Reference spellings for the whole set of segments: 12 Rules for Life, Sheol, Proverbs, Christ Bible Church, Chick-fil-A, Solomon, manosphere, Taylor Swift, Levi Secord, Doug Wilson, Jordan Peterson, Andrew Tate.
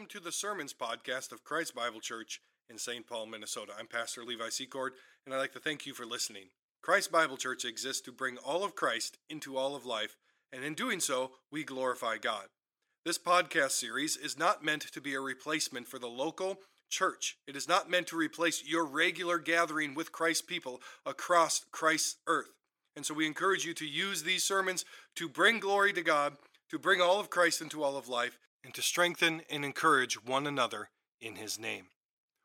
Welcome to the Sermons Podcast of Christ Bible Church in St. Paul, Minnesota. I'm Pastor Levi Secord, and I'd like to thank you for listening. Christ Bible Church exists to bring all of Christ into all of life, and in doing so, we glorify God. This podcast series is not meant to be a replacement for the local church. It is not meant to replace your regular gathering with Christ's people across Christ's earth. And so we encourage you to use these sermons to bring glory to God, to bring all of Christ into all of life, and to strengthen and encourage one another in His name.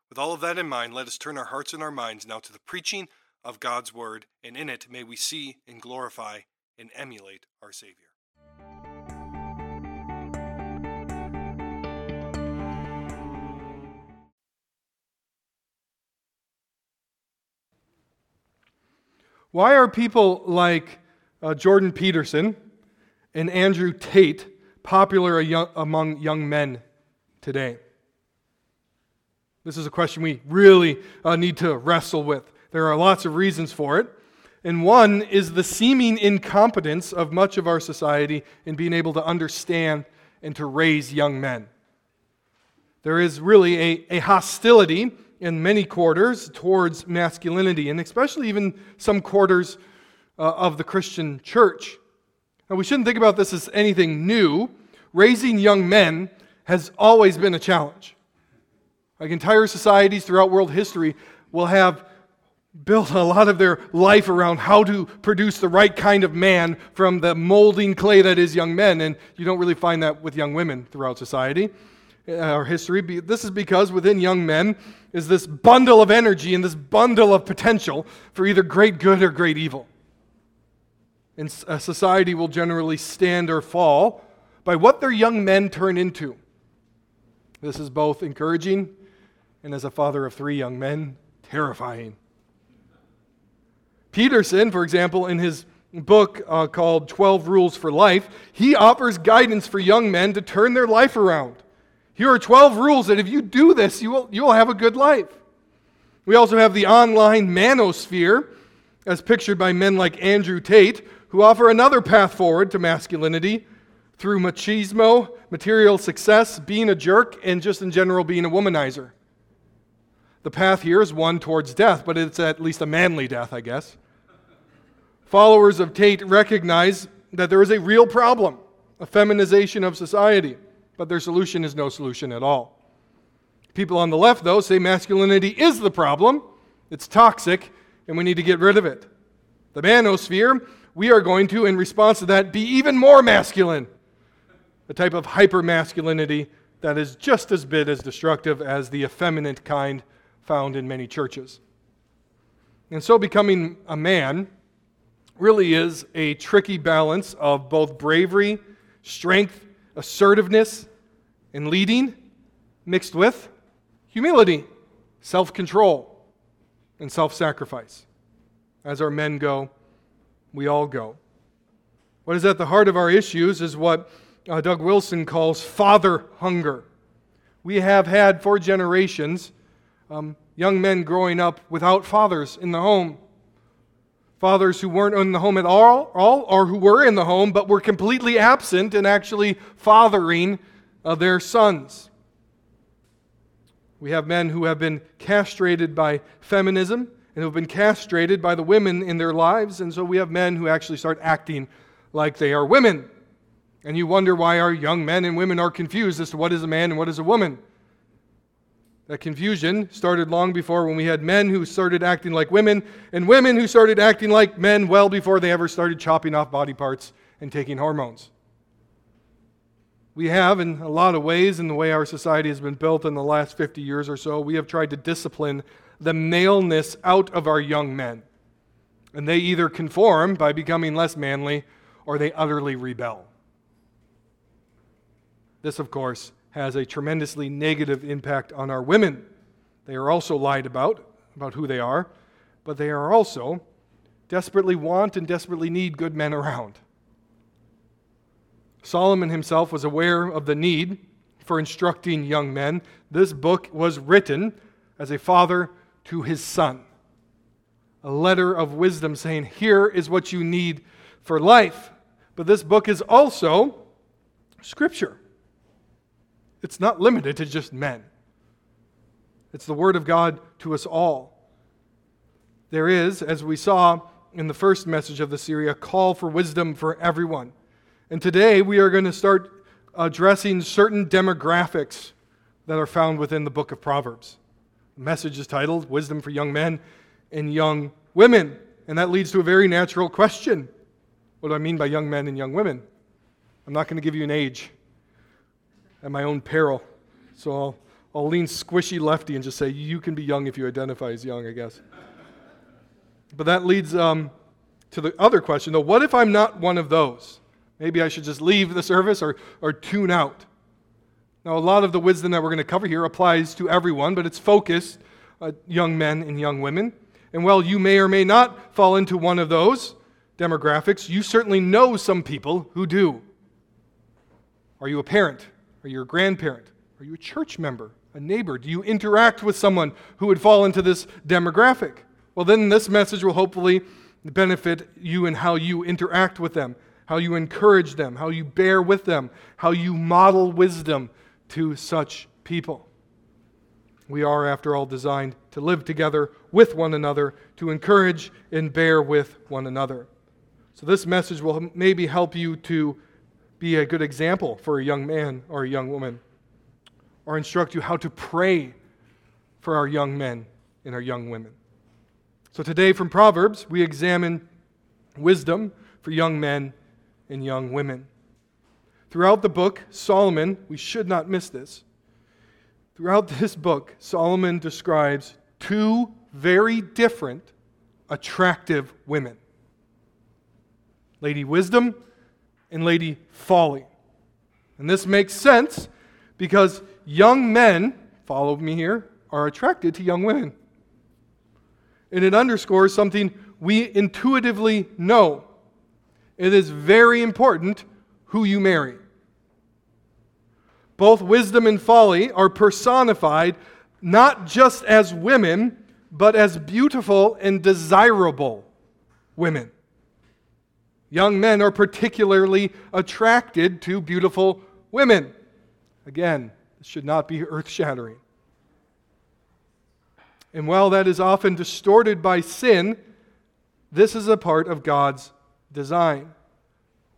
With all of that in mind, let us turn our hearts and our minds now to the preaching of God's Word, and in it may we see and glorify and emulate our Savior. Why are people like Jordan Peterson and Andrew Tate popular among young men today? This is a question we really need to wrestle with. There are lots of reasons for it. And one is the seeming incompetence of much of our society in being able to understand and to raise young men. There is really a hostility in many quarters towards masculinity, and especially even some quarters of the Christian church. Now, we shouldn't think about this as anything new. Raising young men has always been a challenge. Like, entire societies throughout world history will have built a lot of their life around how to produce the right kind of man from the molding clay that is young men, and you don't really find that with young women throughout society or history. This is because within young men is this bundle of energy and this bundle of potential for either great good or great evil. And a society will generally stand or fall by what their young men turn into. This is both encouraging and, as a father of three young men, terrifying. Peterson, for example, in his book called 12 Rules for Life, he offers guidance for young men to turn their life around. Here are 12 rules that if you do this, you will have a good life. We also have the online manosphere, as pictured by men like Andrew Tate, who offer another path forward to masculinity through machismo, material success, being a jerk, and just in general being a womanizer. The path here is one towards death, but it's at least a manly death, I guess. Followers of Tate recognize that there is a real problem, a feminization of society, but their solution is no solution at all. People on the left, though, say masculinity is the problem, it's toxic, and we need to get rid of it. The manosphere, we are going to, in response to that, be even more masculine. A type of hyper-masculinity that is just as bit as destructive as the effeminate kind found in many churches. And so becoming a man really is a tricky balance of both bravery, strength, assertiveness, and leading, mixed with humility, self-control, and self-sacrifice. As our men go, we all go. What is at the heart of our issues is what Doug Wilson calls father hunger. We have had for generations young men growing up without fathers in the home. Fathers who weren't in the home at all, or who were in the home but were completely absent and actually fathering their sons. We have men who have been castrated by feminism and who have been castrated by the women in their lives, and so we have men who actually start acting like they are women. And you wonder why our young men and women are confused as to what is a man and what is a woman. That confusion started long before, when we had men who started acting like women and women who started acting like men well before they ever started chopping off body parts and taking hormones. We have, in a lot of ways, in the way our society has been built in the last 50 years or so, we have tried to discipline the maleness out of our young men. And they either conform by becoming less manly, or they utterly rebel. This, of course, has a tremendously negative impact on our women. They are also lied about who they are, but they are also desperately want and desperately need good men around. Solomon himself was aware of the need for instructing young men. This book was written as a father to his son. A letter of wisdom saying, here is what you need for life. But this book is also Scripture. It's not limited to just men. It's the word of God to us all. There is, as we saw in the first message of the series, a call for wisdom for everyone. And today we are going to start addressing certain demographics that are found within the book of Proverbs. The message is titled, Wisdom for Young Men and Young Women. And that leads to a very natural question. What do I mean by young men and young women? I'm not going to give you an age at my own peril. So I'll lean squishy lefty and just say, you can be young if you identify as young, I guess. But that leads to the other question, though. What if I'm not one of those? Maybe I should just leave the service or tune out. Now, a lot of the wisdom that we're going to cover here applies to everyone, but it's focused on young men and young women. And while you may or may not fall into one of those demographics, you certainly know some people who do. Are you a parent? Are you a grandparent? Are you a church member? A neighbor? Do you interact with someone who would fall into this demographic? Well, then this message will hopefully benefit you in how you interact with them, how you encourage them, how you bear with them, how you model wisdom to such people. We are, after all, designed to live together with one another, to encourage and bear with one another. So this message will maybe help you to be a good example for a young man or a young woman, or instruct you how to pray for our young men and our young women. So today from Proverbs, we examine wisdom for young men and young women. Throughout the book, Solomon, we should not miss this. Throughout this book, Solomon describes two very different, attractive women. Lady Wisdom and Lady Folly. And this makes sense because young men, follow me here, are attracted to young women. And it underscores something we intuitively know. It is very important who you marry. Both wisdom and folly are personified not just as women, but as beautiful and desirable women. Young men are particularly attracted to beautiful women. Again, this should not be earth-shattering. And while that is often distorted by sin, this is a part of God's design.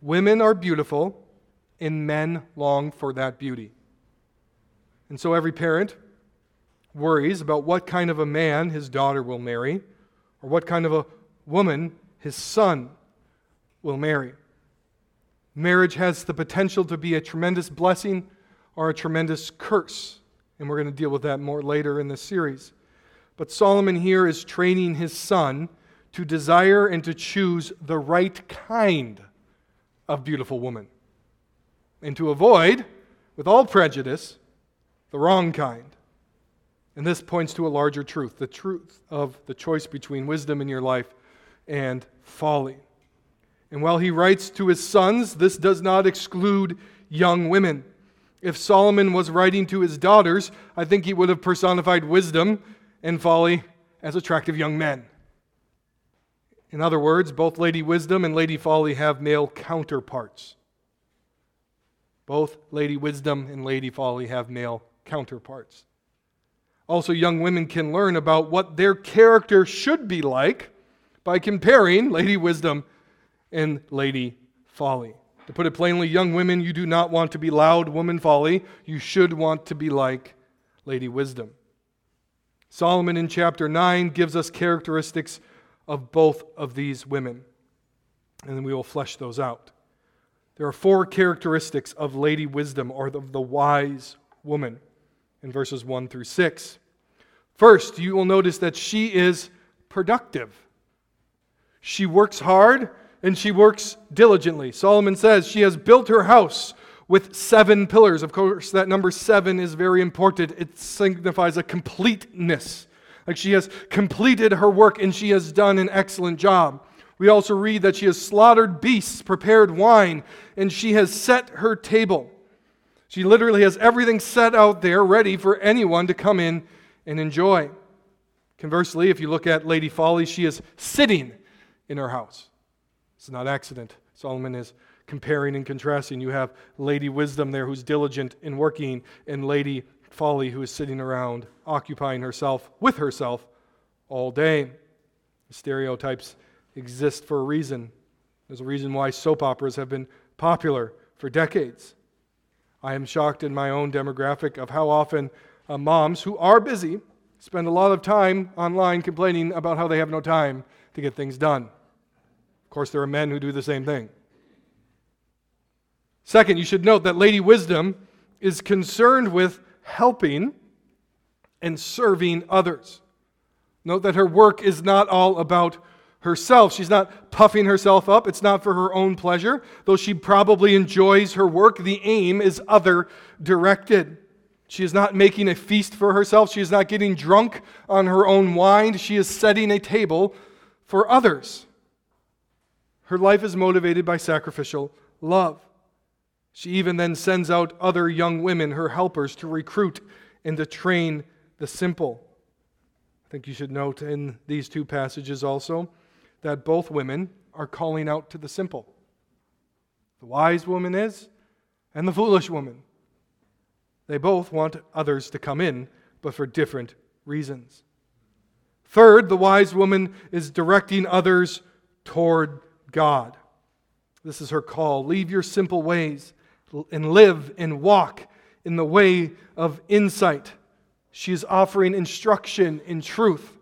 Women are beautiful, and men long for that beauty. And so every parent worries about what kind of a man his daughter will marry, or what kind of a woman his son will marry. Marriage has the potential to be a tremendous blessing or a tremendous curse, and we're going to deal with that more later in this series. But Solomon here is training his son to desire and to choose the right kind of beautiful woman, and to avoid, with all prejudice, the wrong kind. And this points to a larger truth, the truth of the choice between wisdom in your life and folly. And while he writes to his sons, this does not exclude young women. If Solomon was writing to his daughters, I think he would have personified wisdom and folly as attractive young men. In other words, both Lady Wisdom and Lady Folly have male counterparts. Both Lady Wisdom and Lady Folly have male counterparts. Also, young women can learn about what their character should be like by comparing Lady Wisdom and Lady Folly. To put it plainly, young women, you do not want to be loud woman folly. You should want to be like Lady Wisdom. Solomon in chapter 9 gives us characteristics of both of these women, and then we will flesh those out. There are four characteristics of Lady Wisdom, or of the wise woman, in verses 1 through 6. First, you will notice that she is productive. She works hard, and she works diligently. Solomon says she has built her house with 7 pillars. Of course, that number 7 is very important. It signifies a completeness. Like she has completed her work, and she has done an excellent job. We also read that she has slaughtered beasts, prepared wine, and she has set her table. She literally has everything set out there ready for anyone to come in and enjoy. Conversely, if you look at Lady Folly, she is sitting in her house. It's not accident. Solomon is comparing and contrasting. You have Lady Wisdom there who's diligent in working, and Lady Folly who is sitting around occupying herself with herself all day. Stereotypes exist for a reason. There's a reason why soap operas have been popular for decades. I am shocked in my own demographic of how often moms who are busy spend a lot of time online complaining about how they have no time to get things done. Of course, there are men who do the same thing. Second, you should note that Lady Wisdom is concerned with helping and serving others. Note that her work is not all about herself. She's not puffing herself up. It's not for her own pleasure. Though she probably enjoys her work, the aim is other-directed. She is not making a feast for herself. She is not getting drunk on her own wine. She is setting a table for others. Her life is motivated by sacrificial love. She even then sends out other young women, her helpers, to recruit and to train the simple. I think you should note in these two passages also that both women are calling out to the simple. The wise woman is, and the foolish woman. They both want others to come in, but for different reasons. Third, the wise woman is directing others toward God. This is her call. Leave your simple ways and live and walk in the way of insight. She is offering instruction in truth,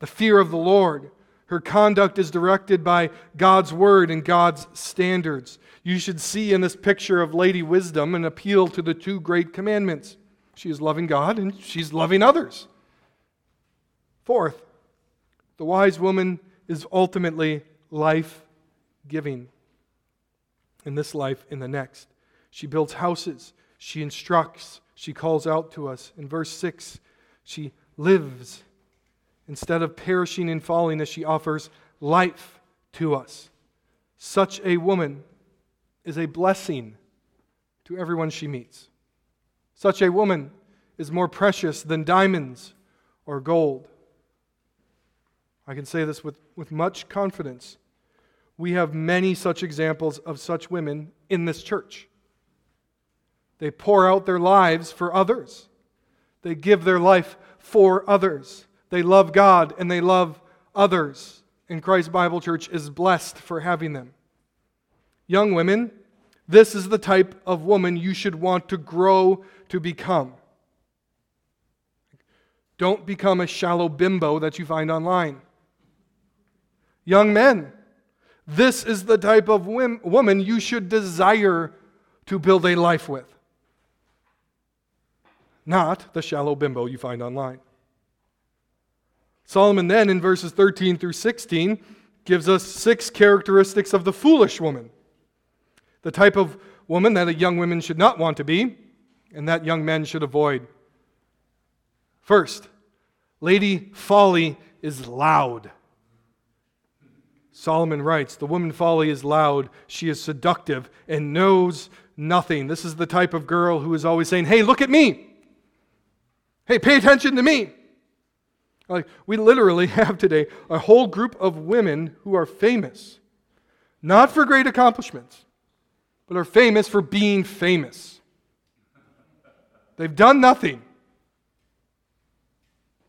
the fear of the Lord. Her conduct is directed by God's word and God's standards. You should see in this picture of Lady Wisdom an appeal to the two great commandments. She is loving God and she's loving others. Fourth, the wise woman is ultimately life-giving. In this life, in the next. She builds houses. She instructs. She calls out to us. In verse 6, she lives. Instead of perishing and falling, as she offers life to us. Such a woman is a blessing to everyone she meets. Such a woman is more precious than diamonds or gold. I can say this with much confidence. We have many such examples of such women in this church. They pour out their lives for others. They give their life for others. They love God and they love others. And Christ Bible Church is blessed for having them. Young women, this is the type of woman you should want to grow to become. Don't become a shallow bimbo that you find online. Young men, this is the type of woman you should desire to build a life with. Not the shallow bimbo you find online. Solomon then, in verses 13 through 16, gives us 6 characteristics of the foolish woman. The type of woman that a young woman should not want to be, and that young men should avoid. First, Lady Folly is loud. Solomon writes, the woman Folly is loud, she is seductive, and knows nothing. This is the type of girl who is always saying, hey, look at me. Hey, pay attention to me. Like, we literally have today a whole group of women who are famous, not for great accomplishments, but are famous for being famous. They've done nothing,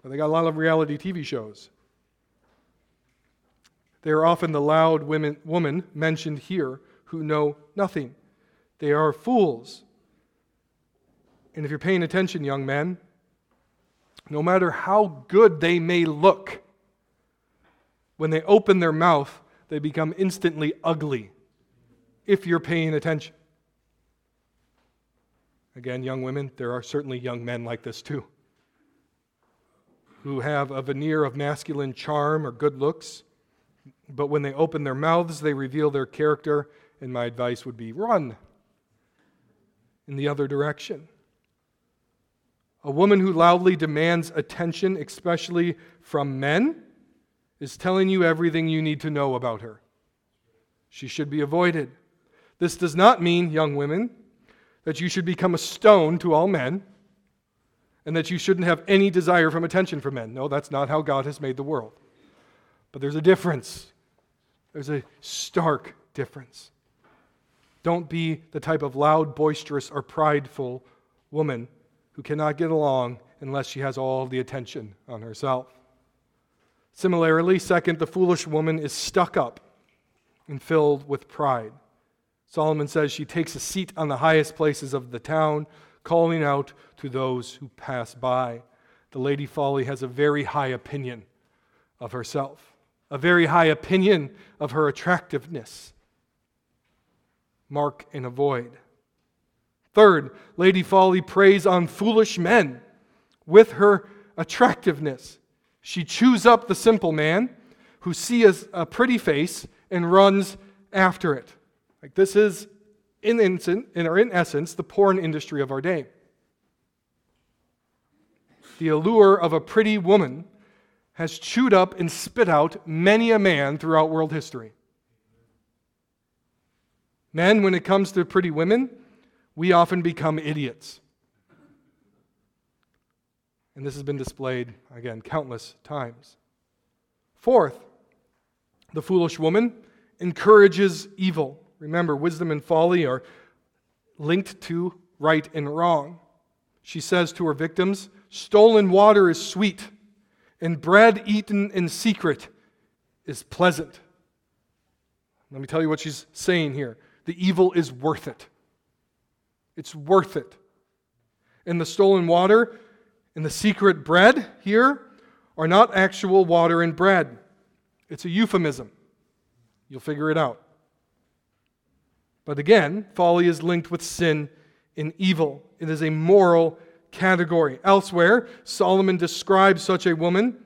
but they got a lot of reality TV shows. They are often the loud woman mentioned here who know nothing. They are fools. And if you're paying attention, young men, no matter how good they may look, when they open their mouth, they become instantly ugly, if you're paying attention. Again, young women, there are certainly young men like this too, who have a veneer of masculine charm or good looks. But when they open their mouths, they reveal their character, and my advice would be run in the other direction. A woman who loudly demands attention, especially from men, is telling you everything you need to know about her. She should be avoided. This does not mean, young women, that you should become a stone to all men and that you shouldn't have any desire for attention from men. No, that's not how God has made the world. But there's a difference. There's a stark difference. Don't be the type of loud, boisterous, or prideful woman who cannot get along unless she has all the attention on herself. Similarly, second, the foolish woman is stuck up and filled with pride. Solomon says she takes a seat on the highest places of the town, calling out to those who pass by. The Lady Folly has a very high opinion of herself, a very high opinion of her attractiveness. Mark and avoid. Third, Lady Folly preys on foolish men with her attractiveness. She chews up the simple man who sees a pretty face and runs after it. Like this is, in essence, the porn industry of our day. The allure of a pretty woman has chewed up and spit out many a man throughout world history. Men, when it comes to pretty women, we often become idiots. And this has been displayed, again, countless times. Fourth, the foolish woman encourages evil. Remember, wisdom and folly are linked to right and wrong. She says to her victims, "Stolen water is sweet, and bread eaten in secret is pleasant." Let me tell you what she's saying here. The evil is worth it. It's worth it. And the stolen water and the secret bread here are not actual water and bread. It's a euphemism. You'll figure it out. But again, folly is linked with sin and evil. It is a moral category. Elsewhere, Solomon describes such a woman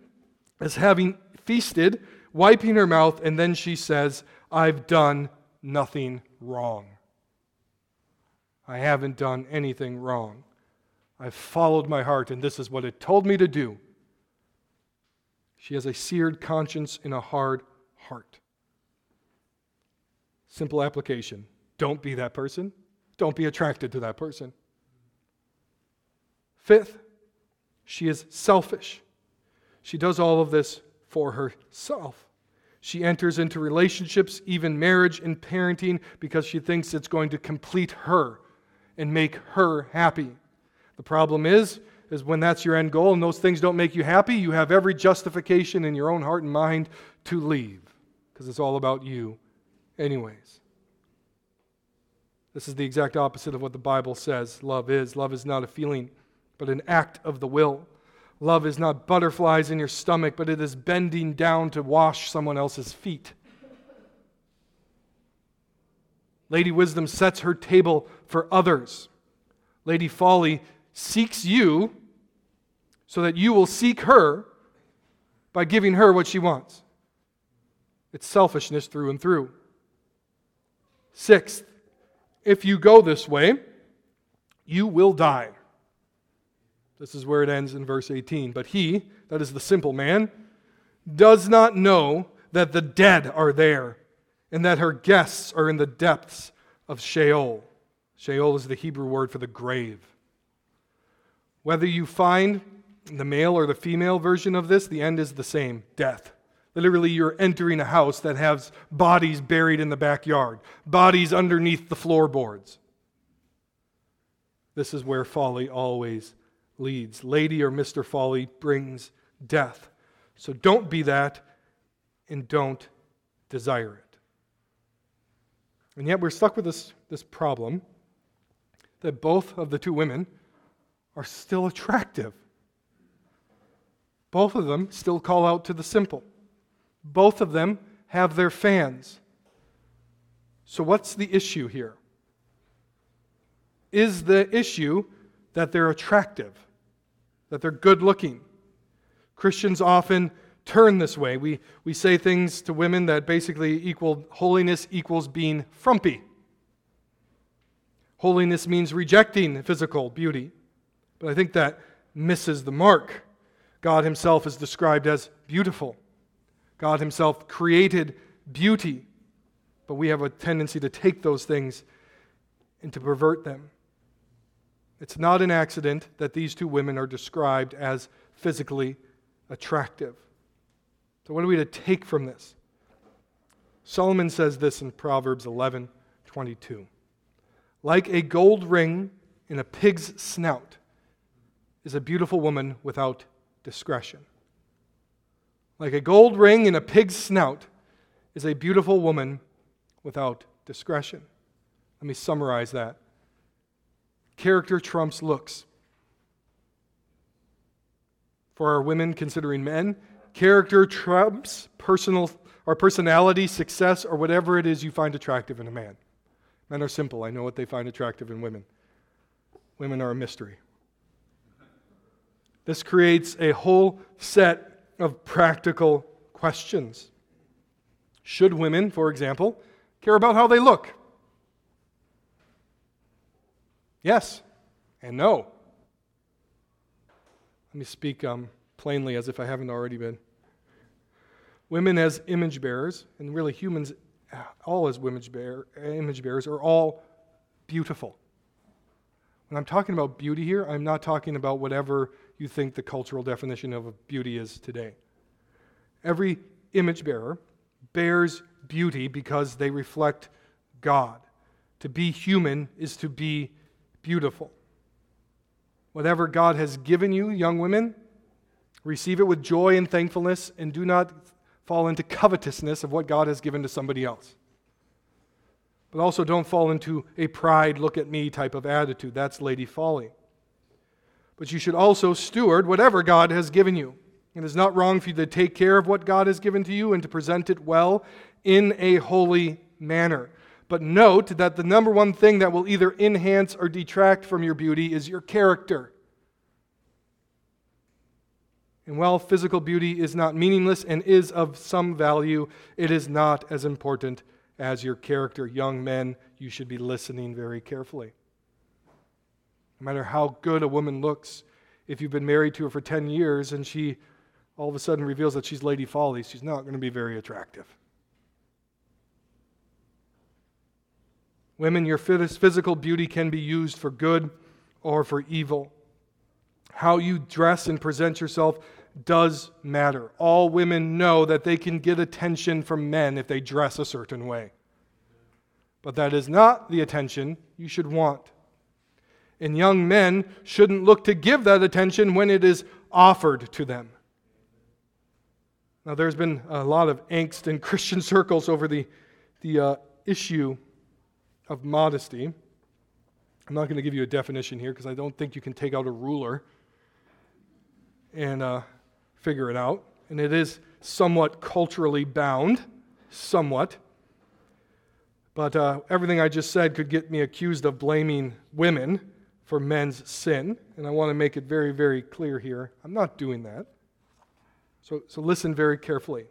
as having feasted, wiping her mouth, and then she says, "I've done nothing wrong. I haven't done anything wrong. I've followed my heart, and this is what it told me to do." She has a seared conscience and a hard heart. Simple application. Don't be that person. Don't be attracted to that person. Fifth, she is selfish. She does all of this for herself. She enters into relationships, even marriage and parenting, because she thinks it's going to complete her and make her happy. The problem is when that's your end goal and those things don't make you happy, you have every justification in your own heart and mind to leave, because it's all about you anyways. This is the exact opposite of what the Bible says love is. Love is not a feeling, but an act of the will. Love is not butterflies in your stomach, but it is bending down to wash someone else's feet. Lady Wisdom sets her table for others. Lady Folly seeks you so that you will seek her by giving her what she wants. It's selfishness through and through. Sixth, if you go this way, you will die. This is where it ends in verse 18. But he, that is the simple man, does not know that the dead are there and that her guests are in the depths of Sheol. Sheol is the Hebrew word for the grave. Whether you find the male or the female version of this, the end is the same, death. Literally, you're entering a house that has bodies buried in the backyard, bodies underneath the floorboards. This is where folly always leads. Lady or Mr. Folly brings death. So don't be that and don't desire it. And yet we're stuck with this problem that both of the two women are still attractive. Both of them still call out to the simple. Both of them have their fans. So what's the issue here? Is the issue that they're attractive? That they're good looking. Christians often turn this way. We say things to women that basically equal holiness equals being frumpy. Holiness means rejecting physical beauty. But I think that misses the mark. God himself is described as beautiful. God himself created beauty. But we have a tendency to take those things and to pervert them. It's not an accident that these two women are described as physically attractive. So what are we to take from this? Solomon says this in Proverbs 11:22. Like a gold ring in a pig's snout is a beautiful woman without discretion. Like a gold ring in a pig's snout is a beautiful woman without discretion. Let me summarize that. Character trumps looks. For our women considering men, character trumps personality, success, or whatever it is you find attractive in a man. Men are simple. I know what they find attractive in women. Women are a mystery. This creates a whole set of practical questions. Should women, for example, care about how they look? Yes and no. Let me speak plainly as if I haven't already been. Women as image bearers, and really humans all as image bearers, are all beautiful. When I'm talking about beauty here, I'm not talking about whatever you think the cultural definition of beauty is today. Every image bearer bears beauty because they reflect God. To be human is to be beautiful. Whatever God has given you, young women, receive it with joy and thankfulness, and do not fall into covetousness of what God has given to somebody else. But also don't fall into a pride, look at me type of attitude. That's lady folly. But you should also steward whatever God has given you. It is not wrong for you to take care of what God has given to you and to present it well in a holy manner. But note that the number one thing that will either enhance or detract from your beauty is your character. And while physical beauty is not meaningless and is of some value, it is not as important as your character. Young men, you should be listening very carefully. No matter how good a woman looks, if you've been married to her for 10 years and she all of a sudden reveals that she's Lady Folly, she's not going to be very attractive. Women, your physical beauty can be used for good or for evil. How you dress and present yourself does matter. All women know that they can get attention from men if they dress a certain way. But that is not the attention you should want. And young men shouldn't look to give that attention when it is offered to them. Now, there's been a lot of angst in Christian circles over the issue of modesty. I'm not going to give you a definition here because I don't think you can take out a ruler and figure it out. And it is somewhat culturally bound, somewhat. But everything I just said could get me accused of blaming women for men's sin. And I want to make it very, very clear here. I'm not doing that. So listen very carefully.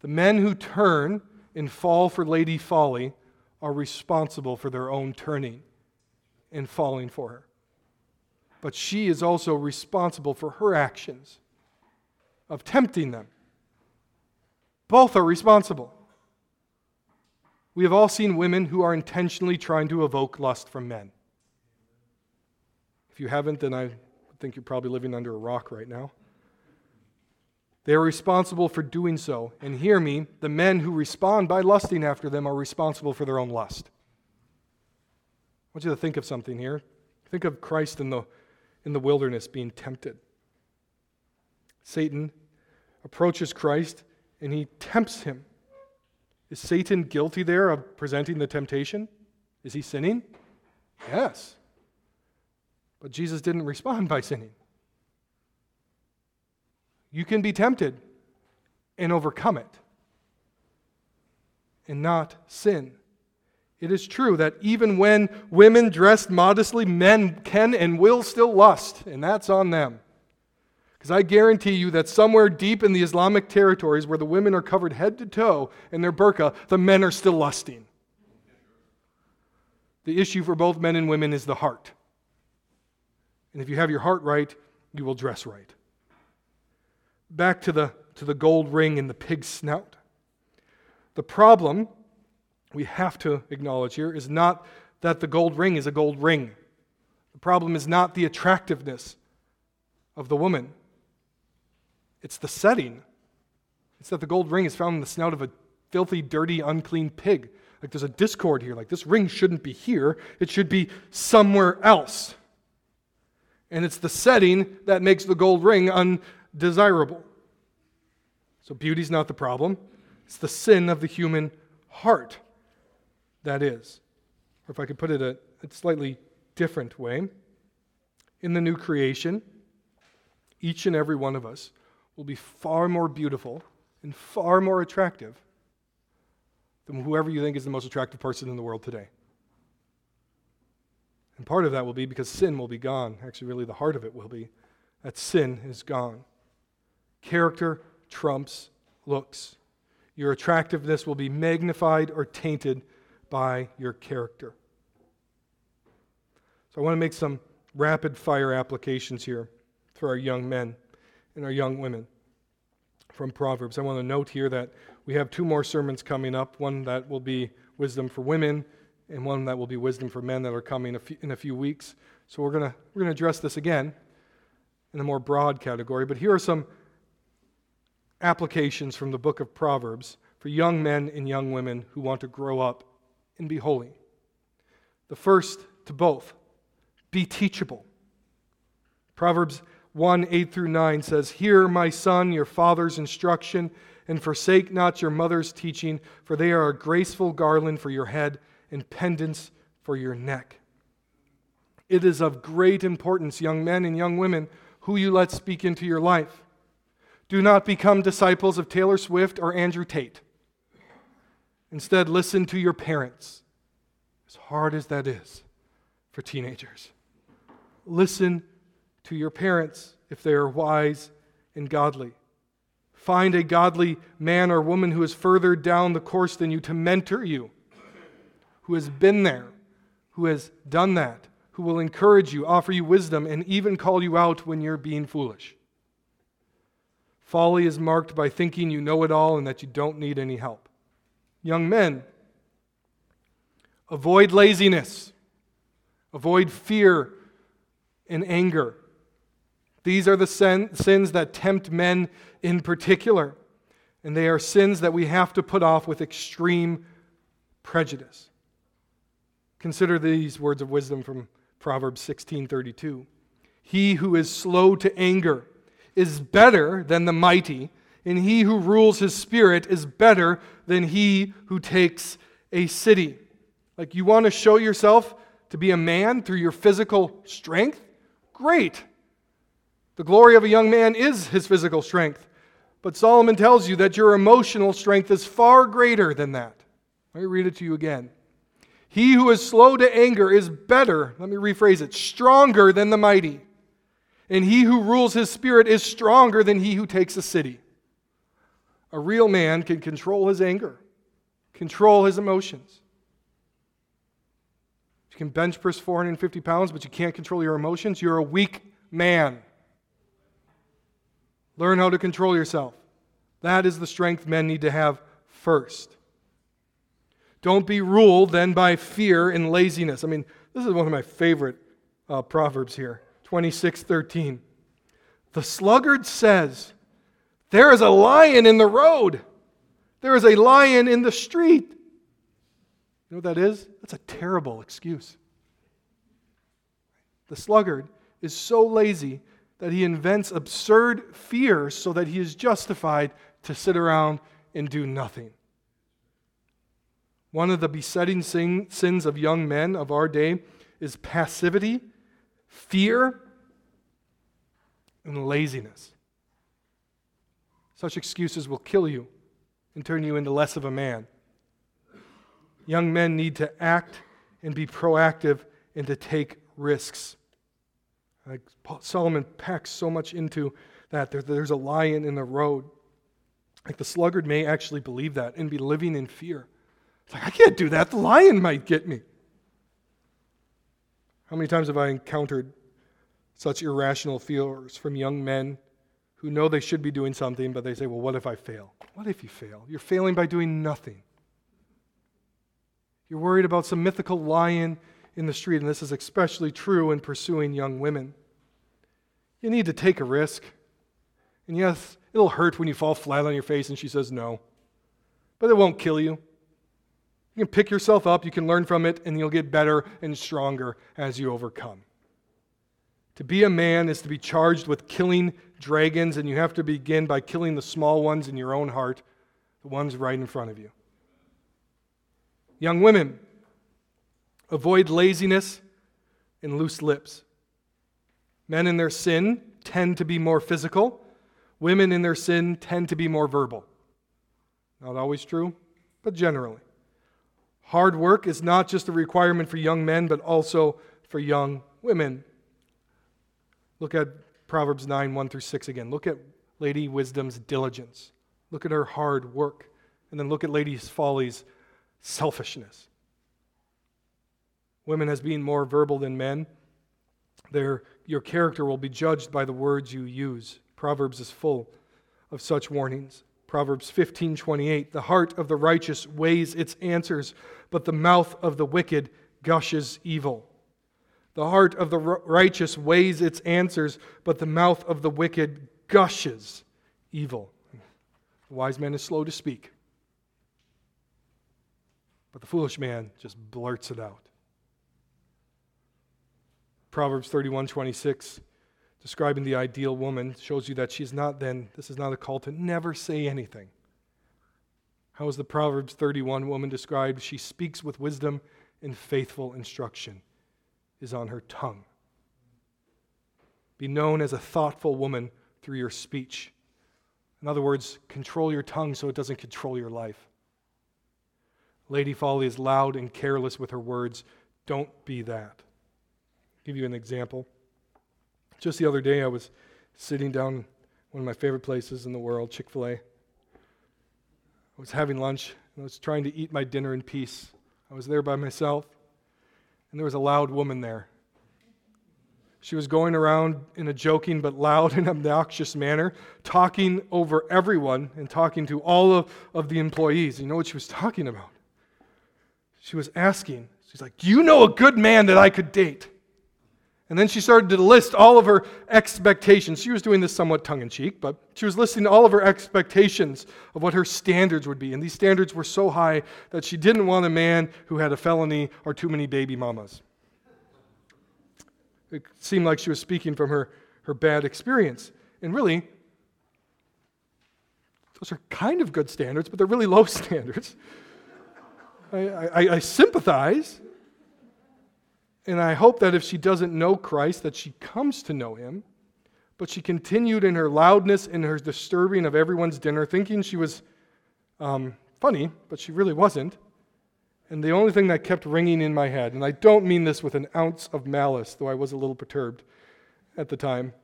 The men who turn and fall for Lady Folly are responsible for their own turning and falling for her. But she is also responsible for her actions of tempting them. Both are responsible. We have all seen women who are intentionally trying to evoke lust from men. If you haven't, then I think you're probably living under a rock right now. They are responsible for doing so. And hear me, the men who respond by lusting after them are responsible for their own lust. I want you to think of something here. Think of Christ in the wilderness being tempted. Satan approaches Christ and he tempts him. Is Satan guilty there of presenting the temptation? Is he sinning? Yes. But Jesus didn't respond by sinning. You can be tempted and overcome it and not sin. It is true that even when women dress modestly, men can and will still lust, and that's on them. Because I guarantee you that somewhere deep in the Islamic territories where the women are covered head to toe in their burqa, the men are still lusting. The issue for both men and women is the heart. And if you have your heart right, you will dress right. Back to the gold ring and the pig's snout. The problem we have to acknowledge here is not that the gold ring is a gold ring. The problem is not the attractiveness of the woman. It's the setting. It's that the gold ring is found in the snout of a filthy, dirty, unclean pig. Like there's a discord here. Like this ring shouldn't be here. It should be somewhere else. And it's the setting that makes the gold ring undesirable. So beauty's not the problem. It's the sin of the human heart that is. Or if I could put it a slightly different way, in the new creation, each and every one of us will be far more beautiful and far more attractive than whoever you think is the most attractive person in the world today. And part of that will be because sin will be gone. Actually, really, the heart of it will be that sin is gone. Character trumps looks. Your attractiveness will be magnified or tainted by your character. So I want to make some rapid-fire applications here for our young men and our young women from Proverbs. I want to note here that we have two more sermons coming up, one that will be wisdom for women and one that will be wisdom for men that are coming in a few weeks. So we're going to address this again in a more broad category. But here are some applications from the book of Proverbs for young men and young women who want to grow up and be holy. The first to both, be teachable. Proverbs 1:8-9 says, "Hear, my son, your father's instruction, and forsake not your mother's teaching, for they are a graceful garland for your head and pendants for your neck." It is of great importance, young men and young women, who you let speak into your life. Do not become disciples of Taylor Swift or Andrew Tate. Instead, listen to your parents. As hard as that is for teenagers, listen to your parents if they are wise and godly. Find a godly man or woman who is further down the course than you to mentor you, who has been there, who has done that, who will encourage you, offer you wisdom, and even call you out when you're being foolish. Folly is marked by thinking you know it all and that you don't need any help. Young men, avoid laziness. Avoid fear and anger. These are the sins that tempt men in particular, and they are sins that we have to put off with extreme prejudice. Consider these words of wisdom from Proverbs 16:32. "He who is slow to anger is better than the mighty, and he who rules his spirit is better than he who takes a city." Like, you want to show yourself to be a man through your physical strength? Great. The glory of a young man is his physical strength. But Solomon tells you that your emotional strength is far greater than that. Let me read it to you again. "He who is slow to anger is better," let me rephrase it, "stronger than the mighty. And he who rules his spirit is stronger than he who takes a city." A real man can control his anger, control his emotions. You can bench press 450 pounds, but you can't control your emotions. You're a weak man. Learn how to control yourself. That is the strength men need to have first. Don't be ruled then by fear and laziness. I mean, this is one of my favorite Proverbs here, 26:13. "The sluggard says, 'There is a lion in the road. There is a lion in the street.'" You know what that is? That's a terrible excuse. The sluggard is so lazy that he invents absurd fears so that he is justified to sit around and do nothing. One of the besetting sins of young men of our day is passivity, fear, and laziness. Such excuses will kill you and turn you into less of a man. Young men need to act and be proactive and to take risks. Like Solomon packs so much into that. There's a lion in the road. Like, the sluggard may actually believe that and be living in fear. It's like, I can't do that. The lion might get me. How many times have I encountered such irrational fears from young men who know they should be doing something, but they say, "Well, what if I fail?" What if you fail? You're failing by doing nothing. You're worried about some mythical lion in the street, and this is especially true in pursuing young women. You need to take a risk. And yes, it'll hurt when you fall flat on your face and she says no, but it won't kill you. You can pick yourself up, you can learn from it, and you'll get better and stronger as you overcome. To be a man is to be charged with killing dragons, and you have to begin by killing the small ones in your own heart, the ones right in front of you. Young women, avoid laziness and loose lips. Men in their sin tend to be more physical. Women in their sin tend to be more verbal. Not always true, but generally. Hard work is not just a requirement for young men, but also for young women. Look at Proverbs 9, 1 through 6 again. Look at Lady Wisdom's diligence. Look at her hard work. And then look at Lady Folly's selfishness. Women as being more verbal than men. Your character will be judged by the words you use. Proverbs is full of such warnings. Proverbs 15:28, the heart of the righteous weighs its answers, but the mouth of the wicked gushes evil. The heart of the righteous weighs its answers, but the mouth of the wicked gushes evil. The wise man is slow to speak, but the foolish man just blurts it out. Proverbs 31:26, describing the ideal woman, shows you that she's not then, this is not a call to never say anything. How is the Proverbs 31 woman described? She speaks with wisdom and faithful instruction is on her tongue. Be known as a thoughtful woman through your speech. In other words, control your tongue so it doesn't control your life. Lady Folly is loud and careless with her words. Don't be that. I'll give you an example. Just the other day, I was sitting down in one of my favorite places in the world, Chick-fil-A. I was having lunch, and I was trying to eat my dinner in peace. I was there by myself. And there was a loud woman there. She was going around in a joking but loud and obnoxious manner, talking over everyone and talking to all of the employees. You know what she was talking about? She was asking, she's like, "Do you know a good man that I could date?" And then she started to list all of her expectations. She was doing this somewhat tongue-in-cheek, but she was listing all of her expectations of what her standards would be. And these standards were so high that she didn't want a man who had a felony or too many baby mamas. It seemed like she was speaking from her bad experience. And really, those are kind of good standards, but they're really low standards. I sympathize. And I hope that if she doesn't know Christ, that she comes to know him. But she continued in her loudness and her disturbing of everyone's dinner, thinking she was funny, but she really wasn't. And the only thing that kept ringing in my head, and I don't mean this with an ounce of malice, though I was a little perturbed at the time,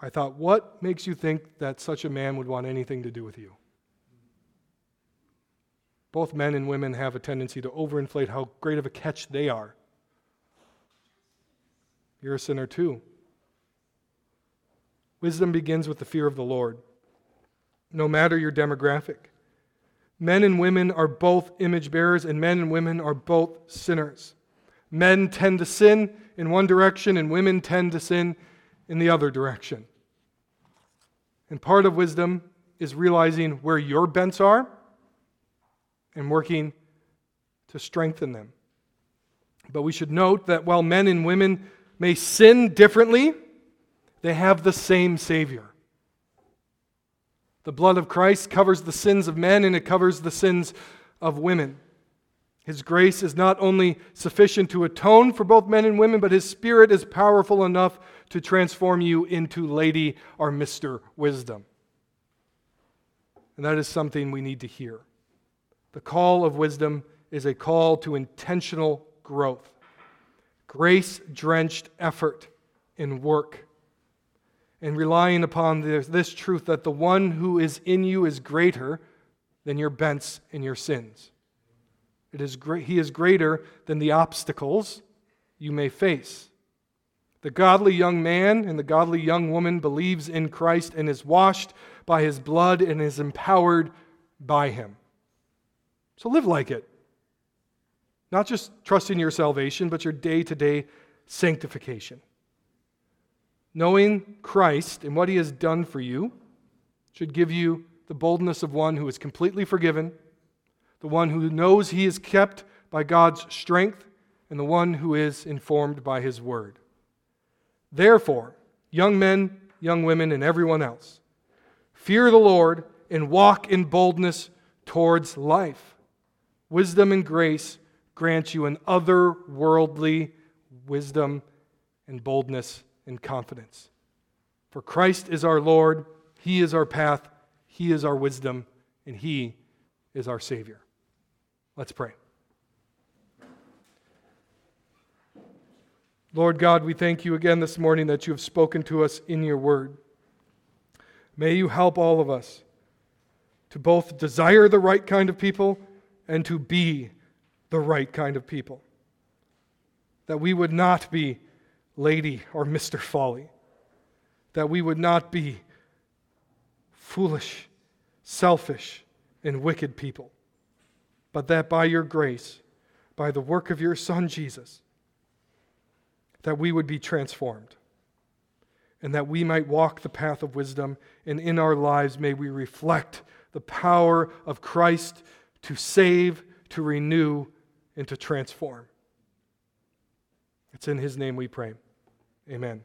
I thought, what makes you think that such a man would want anything to do with you? Both men and women have a tendency to overinflate how great of a catch they are. You're a sinner too. Wisdom begins with the fear of the Lord, no matter your demographic. Men and women are both image bearers, and men and women are both sinners. Men tend to sin in one direction, and women tend to sin in the other direction. And part of wisdom is realizing where your bents are and working to strengthen them. But we should note that while men and women may sin differently, they have the same Savior. The blood of Christ covers the sins of men and it covers the sins of women. His grace is not only sufficient to atone for both men and women, but His Spirit is powerful enough to transform you into Lady or Mr. Wisdom. And that is something we need to hear. The call of wisdom is a call to intentional growth, grace-drenched effort in work, and relying upon this truth that the one who is in you is greater than your bents and your sins. He is greater than the obstacles you may face. The godly young man and the godly young woman believes in Christ and is washed by His blood and is empowered by Him. So live like it. Not just trusting your salvation, but your day-to-day sanctification. Knowing Christ and what He has done for you should give you the boldness of one who is completely forgiven, the one who knows he is kept by God's strength, and the one who is informed by his word. Therefore, young men, young women, and everyone else, fear the Lord and walk in boldness towards life. Wisdom and grace grant you an otherworldly wisdom and boldness and confidence. For Christ is our Lord, He is our path, He is our wisdom, and He is our Savior. Let's pray. Lord God, we thank you again this morning that you have spoken to us in your word. May you help all of us to both desire the right kind of people and to be the right kind of people. That we would not be Lady or Mr. Folly. That we would not be foolish, selfish, and wicked people. But that by your grace, by the work of your Son Jesus, that we would be transformed, and that we might walk the path of wisdom, and in our lives may we reflect the power of Christ to save, to renew, and to transform. It's in His name we pray. Amen.